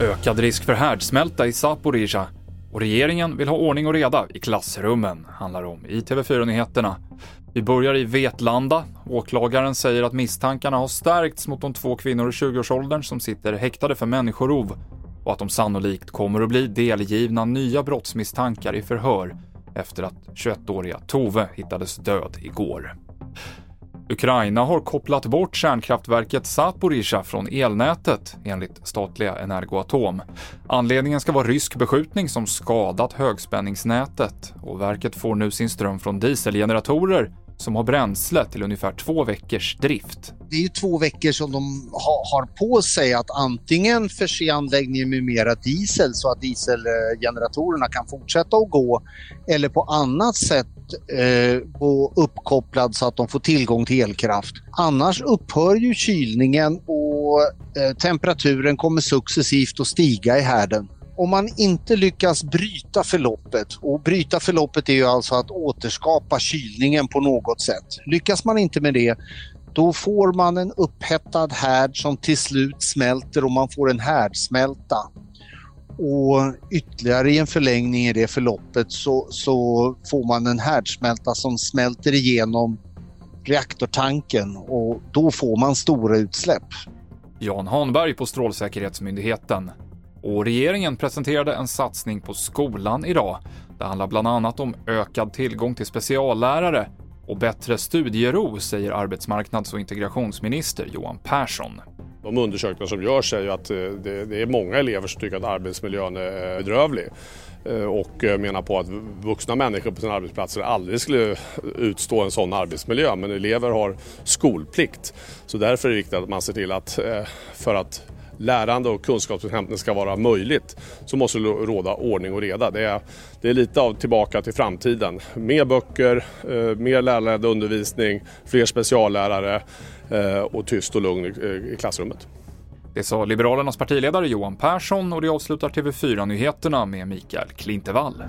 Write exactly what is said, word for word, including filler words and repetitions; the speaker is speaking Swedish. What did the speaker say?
Ökad risk för härdsmälta i Zaporisha och regeringen vill ha ordning och reda i klassrummen, handlar om i T V fyra-nyheterna. Vi börjar i Vetlanda. Åklagaren säger att misstankarna har stärkts mot de två kvinnor i tjugoårsåldern som sitter häktade för människorov och att de sannolikt kommer att bli delgivna nya brottsmisstankar i förhör efter att tjugoettåriga Tove hittades död igår. Ukraina har kopplat bort kärnkraftverket Zaporisha från elnätet enligt statliga Energoatom. Anledningen ska vara rysk beskjutning som skadat högspänningsnätet och verket får nu sin ström från dieselgeneratorer som har bränsle till ungefär två veckors drift. Det är ju två veckor som de ha, har på sig att antingen förse anläggningen med mera diesel så att dieselgeneratorerna kan fortsätta att gå, eller på annat sätt eh, på uppkopplad så att de får tillgång till elkraft. Annars upphör ju kylningen och eh, temperaturen kommer successivt att stiga i härden. Om man inte lyckas bryta förloppet, och bryta förloppet är ju alltså att återskapa kylningen på något sätt. Lyckas man inte med det, då får man en upphettad härd som till slut smälter och man får en härdsmälta. Och ytterligare i en förlängning i det förloppet så, så får man en härdsmälta som smälter igenom reaktortanken och då får man stora utsläpp. Johan Hanberg på Strålsäkerhetsmyndigheten. Och regeringen presenterade en satsning på skolan idag. Det handlar bland annat om ökad tillgång till speciallärare och bättre studiero, säger arbetsmarknads- och integrationsminister Johan Persson. De undersökningar som görs säger att det är många elever som tycker att arbetsmiljön är bedrövlig och menar på att vuxna människor på sina arbetsplatser aldrig skulle utstå en sån arbetsmiljö. Men elever har skolplikt, så därför är det viktigt att man ser till att för att lärande och kunskapsinhämtning ska vara möjligt, så måste det råda ordning och reda. Det är, det är lite av tillbaka till framtiden. Mer böcker, eh, mer lärarledd undervisning, fler speciallärare eh, och tyst och lugn i, i klassrummet. Det sa Liberalernas partiledare Johan Persson och det avslutar T V fyra-nyheterna med Mikael Klintevall.